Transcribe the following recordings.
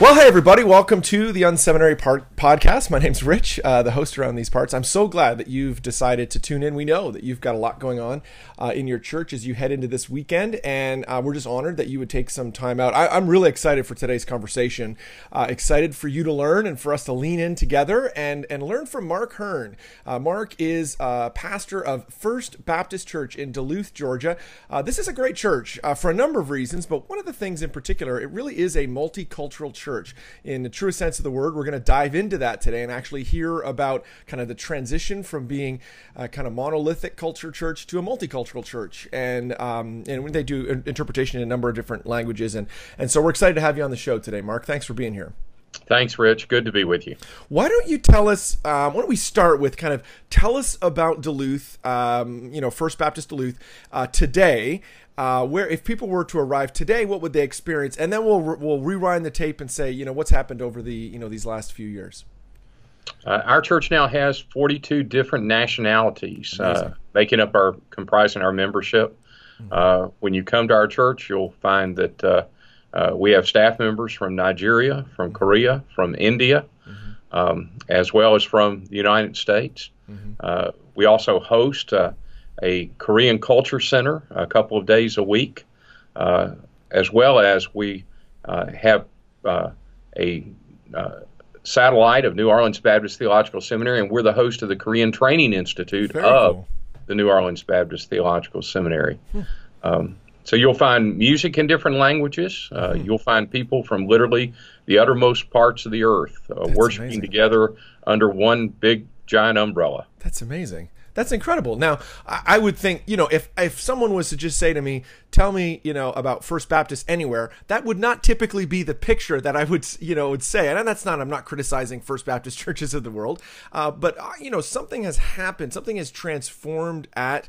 Well, hey, everybody. Welcome to the unSeminary Podcast. My name's Rich, the host around these parts. I'm so glad that you've decided to tune in. We know that you've got a lot going on in your church as you head into this weekend, and we're just honored that you would take some time out. I'm really excited for today's conversation, excited for you to learn and for us to lean in together and learn from Mark Hearn. Mark is pastor of First Baptist Church in Duluth, Georgia. This is a great church for a number of reasons, but one of the things in particular, it really is a multicultural church. In the truest sense of the word, we're going to dive into that today and actually hear about kind of the transition from being a kind of monolithic culture church to a multicultural church. And when they do interpretation in a number of different languages. And so we're excited to have you on the show today, Mark. Thanks for being here. Thanks, Rich. Good to be with you. Why don't you tell us, why don't we start with kind of tell us about Duluth, you know, First Baptist Duluth today. Where if people were to arrive today, what would they experience? And then we'll rewind the tape and say, you know, what's happened over the, you know, these last few years. Our church now has 42 different nationalities comprising our membership. Mm-hmm. When you come to our church, you'll find that we have staff members from Nigeria, from Korea, from India, mm-hmm. As well as from the United States. Mm-hmm. We also host a Korean culture center a couple of days a week, as well as we have a satellite of New Orleans Baptist Theological Seminary, and we're the host of the Korean Training Institute the New Orleans Baptist Theological Seminary. Hmm. So you'll find music in different languages. You'll find people from literally the uttermost parts of the earth worshiping amazing. Together under one big, giant umbrella. That's amazing. That's incredible. Now, I would think, you know, if someone was to just say to me, tell me, you know, about First Baptist anywhere, that would not typically be the picture that I would, you know, would say. And that's not, I'm not criticizing First Baptist churches of the world, but, you know, something has happened. Something has transformed at,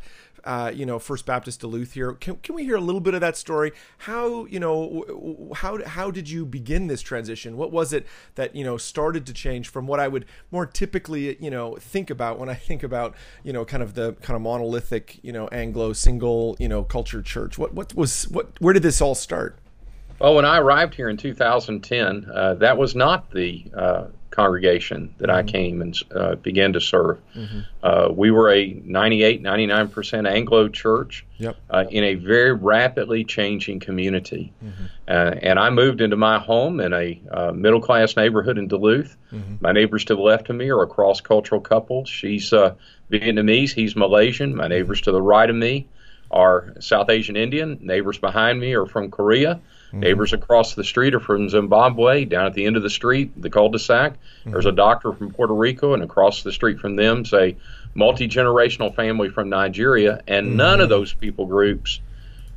you know, First Baptist Duluth here. Can we hear a little bit of that story? How, you know, how did you begin this transition? What was it that, you know, started to change from what I would more typically, you know, think about when I think about, you know, kind of the kind of monolithic, you know, Anglo single, you know, culture church? Where did this all start? Well, when I arrived here in 2010, that was not the congregation that mm-hmm. I came and began to serve. Mm-hmm. We were a 98, 99% Anglo church yep. In a very rapidly changing community. Mm-hmm. And I moved into my home in a middle-class neighborhood in Duluth. Mm-hmm. My neighbors to the left of me are a cross-cultural couple. She's Vietnamese, he's Malaysian. My neighbors mm-hmm. to the right of me are South Asian Indian. Neighbors behind me are from Korea. Mm-hmm. Neighbors across the street are from Zimbabwe. Down at the end of the street, the cul-de-sac, mm-hmm. there's a doctor from Puerto Rico, and across the street from them's a multi-generational family from Nigeria, and mm-hmm. none of those people groups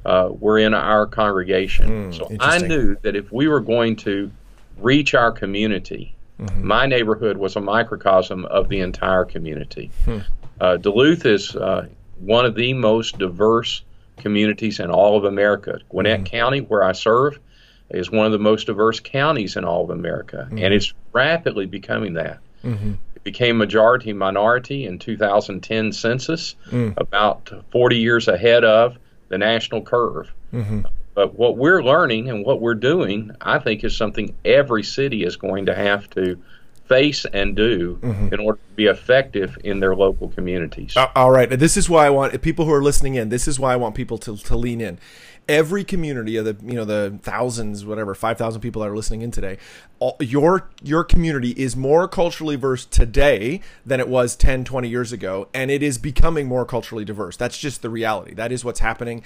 were in our congregation. Mm, so I knew that if we were going to reach our community, mm-hmm. my neighborhood was a microcosm of the entire community. Hmm. Duluth is one of the most diverse communities in all of America. Gwinnett mm-hmm. County, where I serve, is one of the most diverse counties in all of America, mm-hmm. and it's rapidly becoming that. Mm-hmm. It became majority minority in 2010 census, mm-hmm. about 40 years ahead of the national curve. Mm-hmm. But what we're learning and what we're doing, I think, is something every city is going to have to face and do mm-hmm. in order to be effective in their local communities. All right. This is why I want people who are listening in, this is why I want people to lean in. Every community of the, you know, the thousands, whatever, 5,000 people that are listening in today, your community is more culturally diverse today than it was 10, 20 years ago, and it is becoming more culturally diverse. That's just the reality. That is what's happening,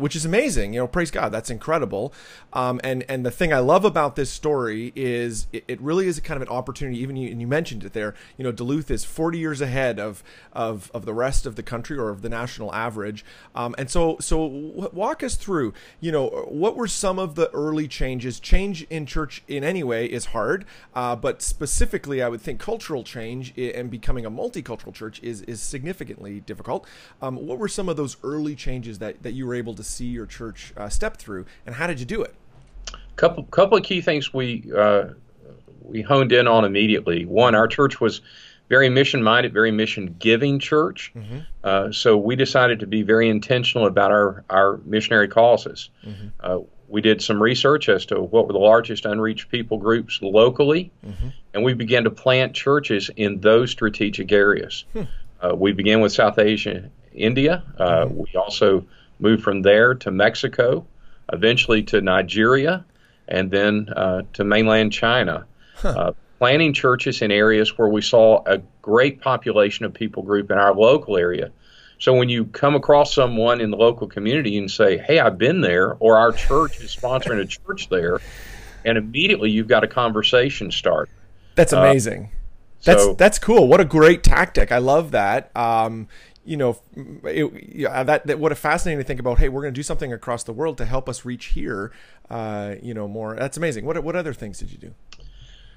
which is amazing. You know, praise God, that's incredible. And the thing I love about this story is it really is a kind of an opportunity, even you, and you mentioned it there, you know, Duluth is 40 years ahead of the rest of the country or of the national average. And so walk us through, you know, what were some of the early changes? Change in church in any way is hard, but specifically, I would think cultural change and becoming a multicultural church is significantly difficult. What were some of those early changes that you were able to see your church step through, and how did you do it? Couple of key things we honed in on immediately. One, our church was very mission-minded, very mission-giving church. Mm-hmm. So we decided to be very intentional about our missionary causes. Mm-hmm. We did some research as to what were the largest unreached people groups locally, mm-hmm. and we began to plant churches in those strategic areas. Hmm. We began with South Asia, India. Mm-hmm. We also moved from there to Mexico, eventually to Nigeria, and then to mainland China. Huh. Planting churches in areas where we saw a great population of people group in our local area. So when you come across someone in the local community and say, hey, I've been there, or our church is sponsoring a church there, and immediately you've got a conversation start. That's amazing. That's cool. What a great tactic. I love that. You know, that what a fascinating thing about, hey, we're going to do something across the world to help us reach here, you know, more. That's amazing. What other things did you do?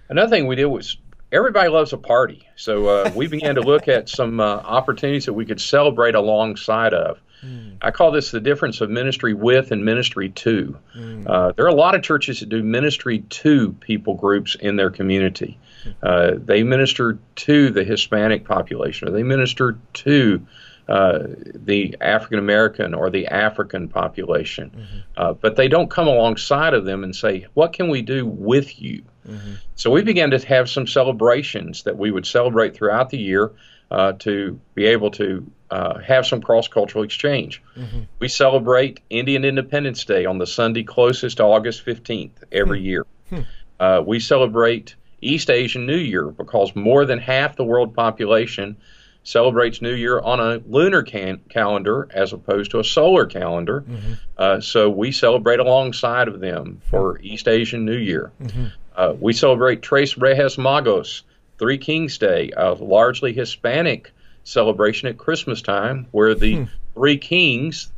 Another thing we did was, everybody loves a party. So we began to look at some opportunities that we could celebrate alongside of. Mm. I call this the difference of ministry with and ministry to. Mm. There are a lot of churches that do ministry to people groups in their community. They minister to the Hispanic population, or they minister to the African American or the African population. Mm-hmm. But they don't come alongside of them and say, what can we do with you? Mm-hmm. So we began to have some celebrations that we would celebrate throughout the year to be able to have some cross-cultural exchange. Mm-hmm. We celebrate Indian Independence Day on the Sunday closest to August 15th every year. Mm-hmm. We celebrate East Asian New Year because more than half the world population celebrates New Year on a lunar calendar as opposed to a solar calendar. Mm-hmm. So we celebrate alongside of them for East Asian New Year. Mm-hmm. We celebrate Tres Reyes Magos, Three Kings Day, a largely Hispanic celebration at Christmas time where the three kings,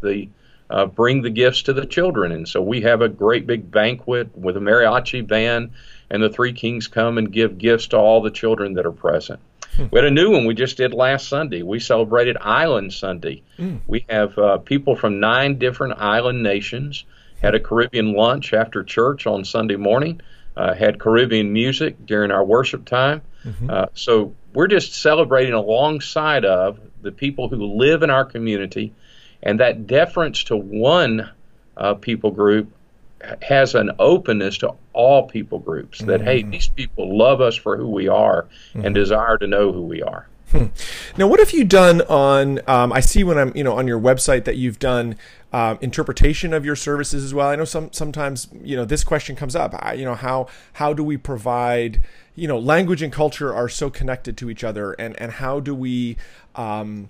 bring the gifts to the children. And so we have a great big banquet with a mariachi band, and the three kings come and give gifts to all the children that are present. We had a new one we just did last Sunday. We celebrated Island Sunday. Mm. We have people from 9 different island nations, had a Caribbean lunch after church on Sunday morning, had Caribbean music during our worship time. Mm-hmm. So we're just celebrating alongside of the people who live in our community, and that deference to one people group has an openness to all people groups that, mm-hmm. hey, these people love us for who we are, mm-hmm. and desire to know who we are. Now, what have you done on, I see when I'm, you know, on your website that you've done interpretation of your services as well. I know sometimes, you know, this question comes up, you know, how do we provide, you know, language and culture are so connected to each other, and how do we, you know,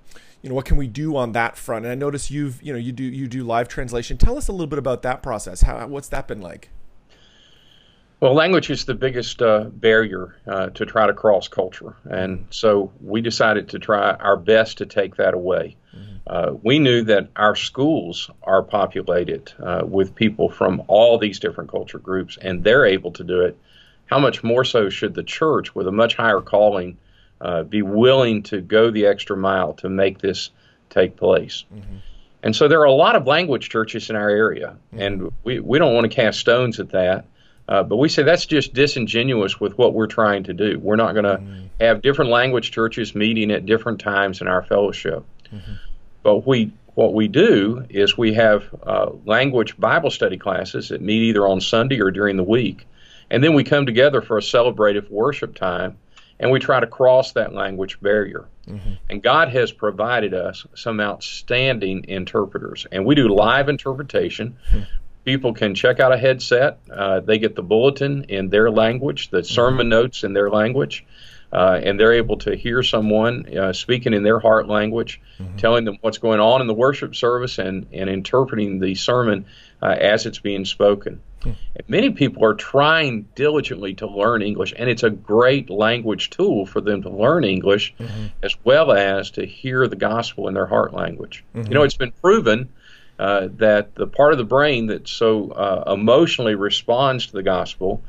what can we do on that front? And I notice you do live translation. Tell us a little bit about that process. What's that been like? Well, language is the biggest barrier to try to cross culture, and so we decided to try our best to take that away. Mm-hmm. We knew that our schools are populated with people from all these different culture groups, and they're able to do it. How much more so should the church, with a much higher calling, be willing to go the extra mile to make this take place? Mm-hmm. And so there are a lot of language churches in our area, mm-hmm. and we don't want to cast stones at that. But we say that's just disingenuous with what we're trying to do. We're not going to mm-hmm. have different language churches meeting at different times in our fellowship. Mm-hmm. But what we do is we have language Bible study classes that meet either on Sunday or during the week. And then we come together for a celebrative worship time, and we try to cross that language barrier. Mm-hmm. And God has provided us some outstanding interpreters. And we do live interpretation. Mm-hmm. People can check out a headset. They get the bulletin in their language, the sermon notes in their language, and they're able to hear someone speaking in their heart language, mm-hmm. telling them what's going on in the worship service and interpreting the sermon as it's being spoken. And many people are trying diligently to learn English, and it's a great language tool for them to learn English as well as to hear the gospel in their heart language. You know, it's been proven that the part of the brain that so emotionally responds to the gospel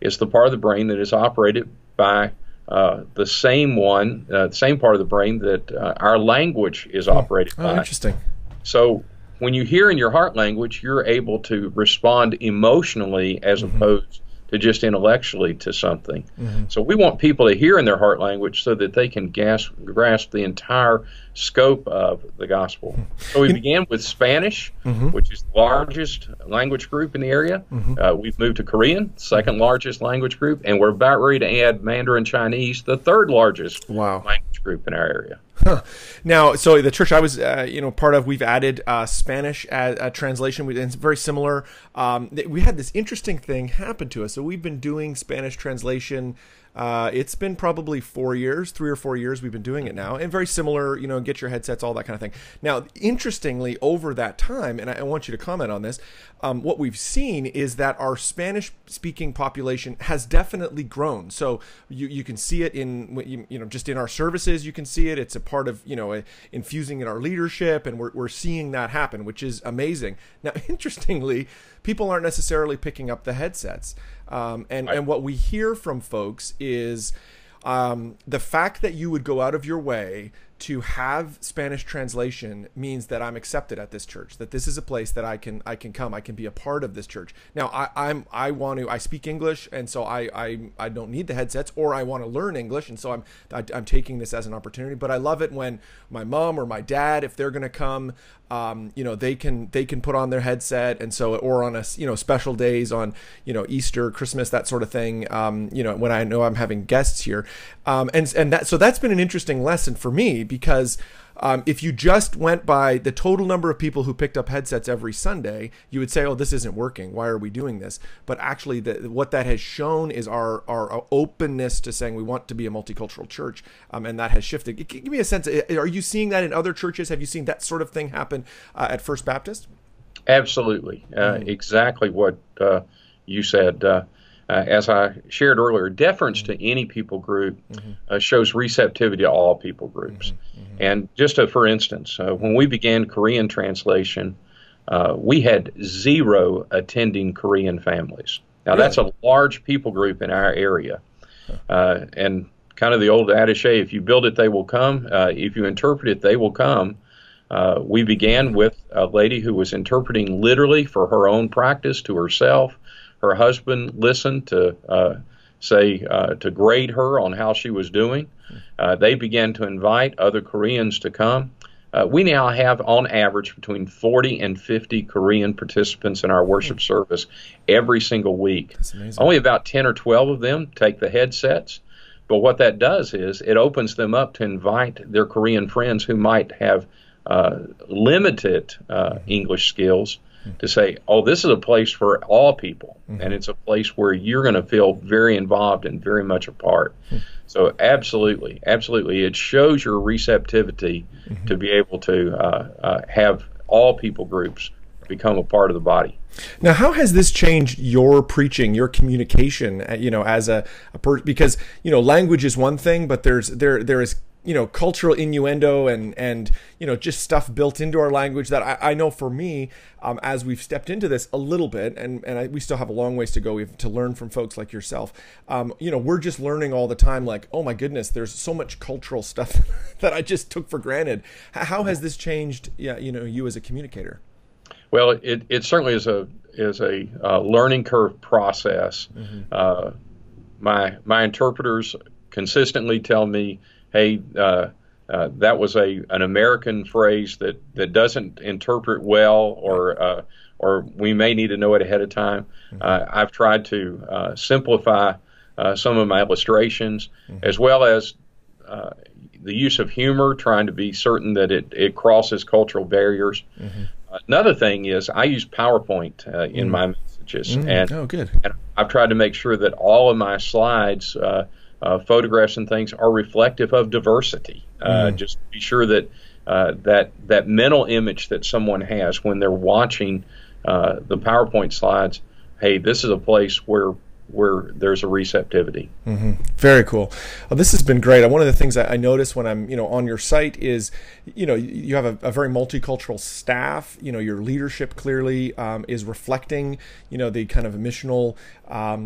is the part of the brain that is operated by the same one, the same part of the brain that our language is operated by. Interesting. So when you hear in your heart language, you're able to respond emotionally as opposed to just intellectually to something. So we want people to hear in their heart language so that they can grasp the entire scope of the gospel. So we began with Spanish, which is the largest language group in the area. We've moved to Korean, second largest language group, and we're about ready to add Mandarin Chinese, the third largest language group in our area. Now, so the church I was, part of, we've added Spanish as a translation. And it's very similar. We had this interesting thing happen to us. So we've been doing Spanish translation. It's been probably 4 years, 3 or 4 years we've been doing it now, and very similar, you know, get your headsets, all that kind of thing. Now, interestingly, over that time, and I want you to comment on this, what we've seen is that our Spanish-speaking population has definitely grown. So you can see it in, just in our services, you can see it. It's a part of, infusing in our leadership, and we're seeing that happen, which is amazing. Now, interestingly, people aren't necessarily picking up the headsets. And what we hear from folks is the fact that you would go out of your way to have Spanish translation means that I'm accepted at this church, that this is a place that I can come, I can be a part of this church. Now, I speak English, and so I don't need the headsets, or I want to learn English, and so I'm taking this as an opportunity. But I love it when my mom or my dad, if they're going to come, they can put on their headset, and so, or on a, special days on, Easter, Christmas, that sort of thing, when I know I'm having guests here. So that's been an interesting lesson for me, because if you just went by the total number of people who picked up headsets every Sunday, you would say, oh, this isn't working. Why are we doing this? But actually, what that has shown is our openness to saying we want to be a multicultural church, and that has shifted. Give me a sense. Are you seeing that in other churches? Have you seen that sort of thing happen at First Baptist? Absolutely. Exactly what you said. As I shared earlier, deference to any people group shows receptivity to all people groups. And just for instance, when we began Korean translation, we had 0 attending Korean families. Now, that's a large people group in our area. And kind of the old adage, if you build it, they will come. If you interpret it, they will come. We began with a lady who was interpreting literally for her own practice to herself. Her husband listened to to grade her on how she was doing. They began to invite other Koreans to come. We now have, on average, between 40 and 50 Korean participants in our worship service every single week. That's amazing. Only about 10 or 12 of them take the headsets. But what that does is it opens them up to invite their Korean friends who might have limited English skills to say, oh, this is a place for all people, and it's a place where you're going to feel very involved and very much a part. So absolutely, absolutely, it shows your receptivity to be able to have all people groups become a part of the body. Now, how has this changed your preaching, your communication, as a person? Because, language is one thing, but there is cultural innuendo and just stuff built into our language that I know for me, as we've stepped into this a little bit, and we still have a long ways to go. We have to learn from folks like yourself. We're just learning all the time, like, oh my goodness, there's so much cultural stuff that I just took for granted. How has this changed, you as a communicator? Well, it certainly is a learning curve process. My interpreters consistently tell me, hey, that was an American phrase that doesn't interpret well, or we may need to know it ahead of time. I've tried to simplify some of my illustrations, as well as the use of humor, trying to be certain that it crosses cultural barriers. Another thing is I use PowerPoint in my messages, and I've tried to make sure that all of my slides, photographs and things are reflective of diversity. Just be sure that that mental image that someone has when they're watching the PowerPoint slides hey, this is a place where there's a receptivity. Mm-hmm. Very cool. Well, this has been great. One of the things I notice when I'm, on your site is, you have a very multicultural staff. Your leadership clearly is reflecting, the kind of missional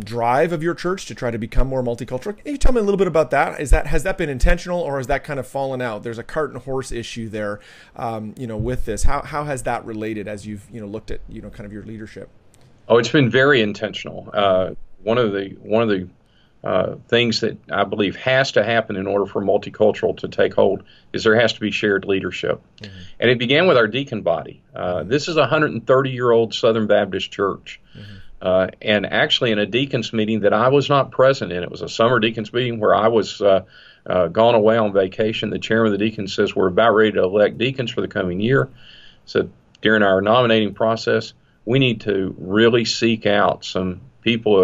drive of your church to try to become more multicultural. Can you tell me a little bit about that? Has that been intentional, or has that kind of fallen out? There's a cart and horse issue there, with this. How has that related as you've, looked at, kind of your leadership? Oh, it's been very intentional. One of the things that I believe has to happen in order for multicultural to take hold is there has to be shared leadership. Mm-hmm. And it began with our deacon body. This is a 130-year-old Southern Baptist church. Mm-hmm. And actually in a deacon's meeting that I was not present in, it was a summer deacon's meeting where I was gone away on vacation. The chairman of the deacons says, we're about ready to elect deacons for the coming year. So during our nominating process, we need to really seek out some people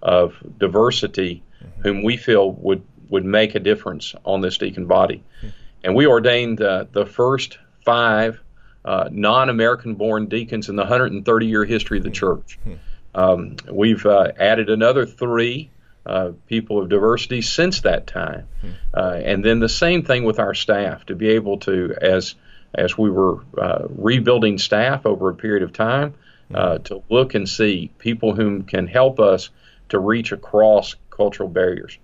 of diversity, mm-hmm. whom we feel would make a difference on this deacon body. Mm-hmm. And we ordained the first 5 non-American-born deacons in the 130-year history of the church. Mm-hmm. We've added another 3 people of diversity since that time. Mm-hmm. And then the same thing with our staff, to be able to, as we were rebuilding staff over a period of time, to look and see people whom can help us to reach across cultural barriers.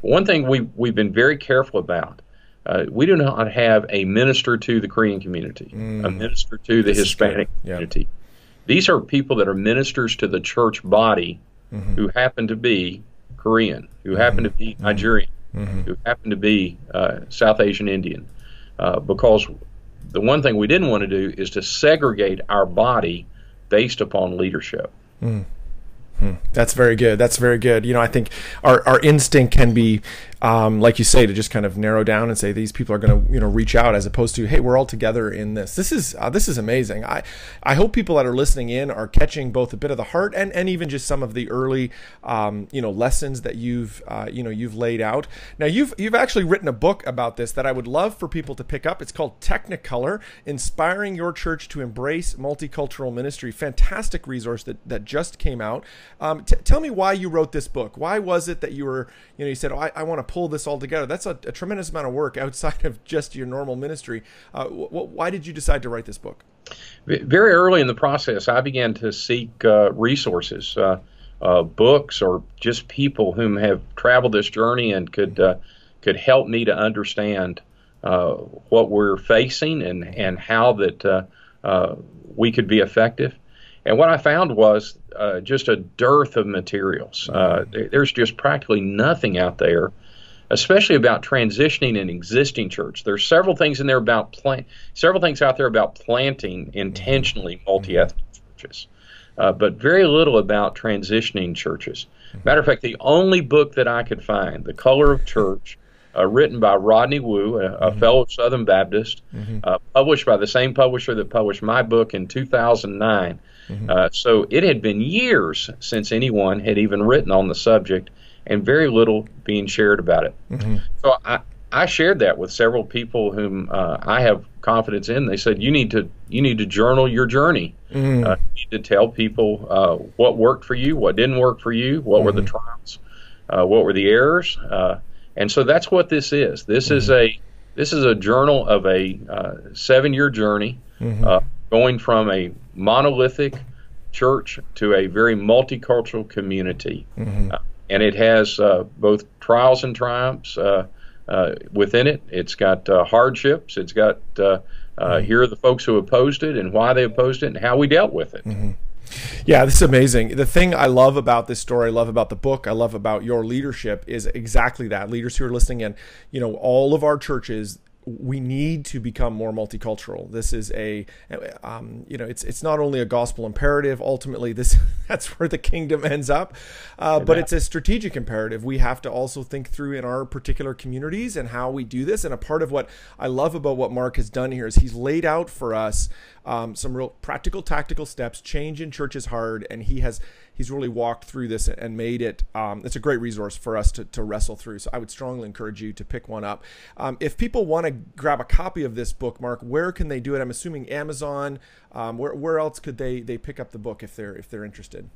One thing we've been very careful about, we do not have a minister to the Korean community, a minister to the Hispanic community. These are people that are ministers to the church body, mm-hmm. who happen to be Korean, who happen to be Nigerian, who happen to be South Asian Indian, because the one thing we didn't want to do is to segregate our body based upon leadership. Mm. That's very good. That's very good. I think our instinct can be, like you say, to just kind of narrow down and say these people are going to, reach out, as opposed to, hey, we're all together in this. This is amazing. I hope people that are listening in are catching both a bit of the heart and even just some of the early, lessons that you've laid out. Now you've actually written a book about this that I would love for people to pick up. It's called Technicolor: Inspiring Your Church to Embrace Multicultural Ministry. Fantastic resource that just came out. Tell me why you wrote this book. Why was it that you were, you said, oh, I want to pull this all together. That's a tremendous amount of work outside of just your normal ministry. Why did you decide to write this book? Very early in the process, I began to seek resources, books, or just people whom have traveled this journey and could help me to understand what we're facing and how that we could be effective. And what I found was just a dearth of materials. There's just practically nothing out there, especially about transitioning an existing church. There's several things in there about several things out there about planting intentionally multi-ethnic churches, but very little about transitioning churches. Matter of fact, the only book that I could find, The Color of Church, written by Rodney Wu, a fellow Southern Baptist, published by the same publisher that published my book in 2009. So it had been years since anyone had even written on the subject, and very little being shared about it. So I shared that with several people whom I have confidence in. They said, you need to journal your journey. You need to tell people what worked for you, what didn't work for you, what were the trials, what were the errors. And so that's what this is. This is a journal of a 7-year journey, going from a monolithic church to a very multicultural community, and it has both trials and triumphs within it. It's got hardships. It's got here are the folks who opposed it and why they opposed it and how we dealt with it. Yeah, this is amazing. The thing I love about this story, I love about the book, I love about your leadership is exactly that. Leaders who are listening in, all of our churches, we need to become more multicultural. This is a, it's not only a gospel imperative. Ultimately, that's where the kingdom ends up, but it's a strategic imperative. We have to also think through in our particular communities and how we do this. And a part of what I love about what Mark has done here is he's laid out for us some real practical, tactical steps. Change in church is hard, and he's really walked through this and made it. It's a great resource for us to wrestle through. So I would strongly encourage you to pick one up. If people want to grab a copy of this book, Mark, where can they do it? I'm assuming Amazon. Where else could they pick up the book if they're interested?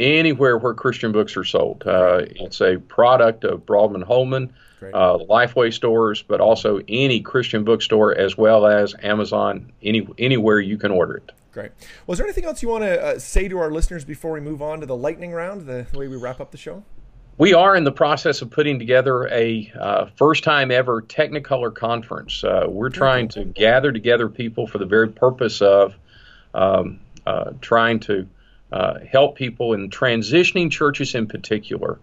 anywhere where Christian books are sold. It's a product of Broadman-Holman, Lifeway stores, but also any Christian bookstore, as well as Amazon, anywhere you can order it. Great. Well, is there anything else you want to say to our listeners before we move on to the lightning round, the way we wrap up the show? We are in the process of putting together a first-time ever Technicolor conference. We're trying to gather together people for the very purpose of trying to help people in transitioning churches in particular.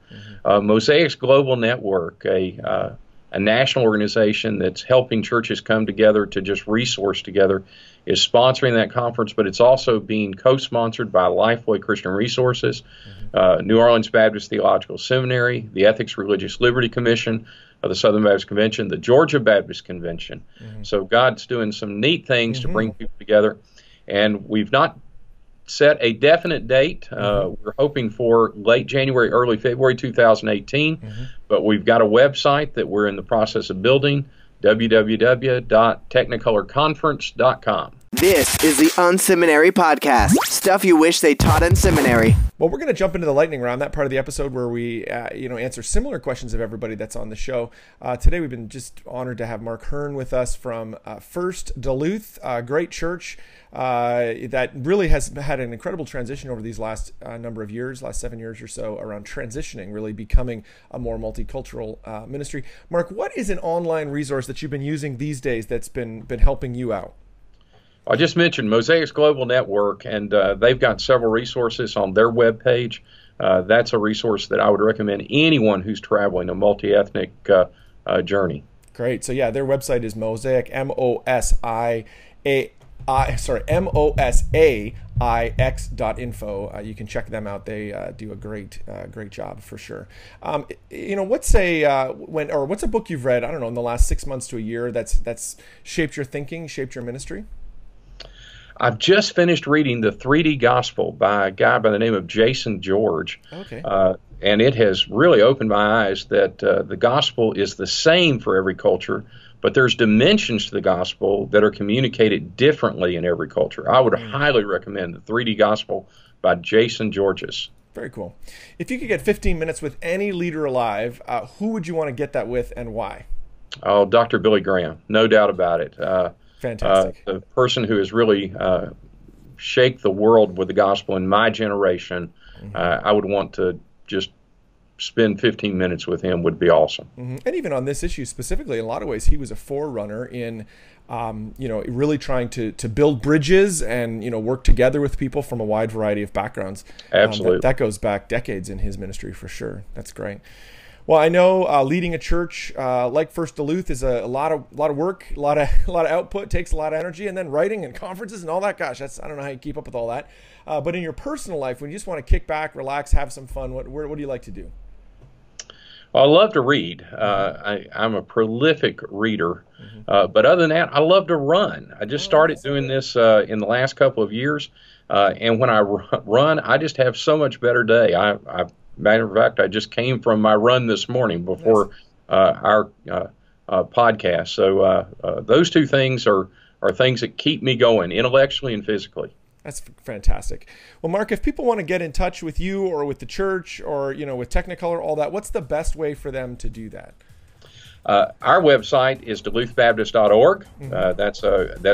Mosaix Global Network, a national organization that's helping churches come together to just resource together, is sponsoring that conference, but it's also being co-sponsored by Lifeway Christian Resources, New Orleans Baptist Theological Seminary, the Ethics Religious Liberty Commission, the Southern Baptist Convention, the Georgia Baptist Convention. So God's doing some neat things to bring people together, and we've not set a definite date. We're hoping for late January, early February 2018, but we've got a website that we're in the process of building, www.technicolorconference.com. This is the Unseminary Podcast, stuff you wish they taught in seminary. Well, we're going to jump into the lightning round, that part of the episode where we answer similar questions of everybody that's on the show. Today we've been just honored to have Mark Hearn with us from First Duluth, great church that really has had an incredible transition over these last number of years, last 7 years or so, around transitioning, really becoming a more multicultural ministry. Mark, what is an online resource that you've been using these days that's been helping you out? I just mentioned Mosaix Global Network, and they've got several resources on their webpage. That's a resource that I would recommend anyone who's traveling a multi-ethnic journey. Great. So, yeah, their website is Mosaix, MOSAIX.info. You can check them out. They do a great job for sure. What's a book you've read, I don't know, in the last 6 months to a year that's shaped your thinking, shaped your ministry? I've just finished reading The 3D Gospel by a guy by the name of Jason Georges. Okay. And it has really opened my eyes that the gospel is the same for every culture, but there's dimensions to the gospel that are communicated differently in every culture. I would highly recommend The 3D Gospel by Jason Georges. Very cool. If you could get 15 minutes with any leader alive, who would you want to get that with and why? Oh, Dr. Billy Graham, no doubt about it. Fantastic. The person who has really shaked the world with the gospel in my generation, I would want to just spend 15 minutes with him. Would be awesome. And even on this issue specifically, in a lot of ways, he was a forerunner in really trying to build bridges and work together with people from a wide variety of backgrounds. Absolutely. That goes back decades in his ministry for sure. That's great. Well, I know leading a church like First Duluth is a lot of work, a lot of output, takes a lot of energy, and then writing and conferences and all that. Gosh, I don't know how you keep up with all that. But in your personal life, when you just want to kick back, relax, have some fun, what do you like to do? Well, I love to read. I'm a prolific reader. But other than that, I love to run. I just started doing this in the last couple of years, and when I run, I just have so much better day. Matter of fact, I just came from my run this morning before our podcast. So those two things are things that keep me going intellectually and physically. That's fantastic. Well, Mark, if people want to get in touch with you or with the church or with Technicolor, all that, what's the best way for them to do that? Our website is DuluthBaptist.org. That's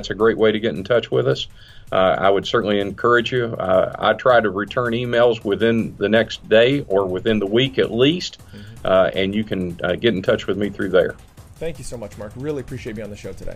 a great way to get in touch with us. I would certainly encourage you. I try to return emails within the next day or within the week at least, and you can get in touch with me through there. Thank you so much, Mark. Really appreciate being on the show today.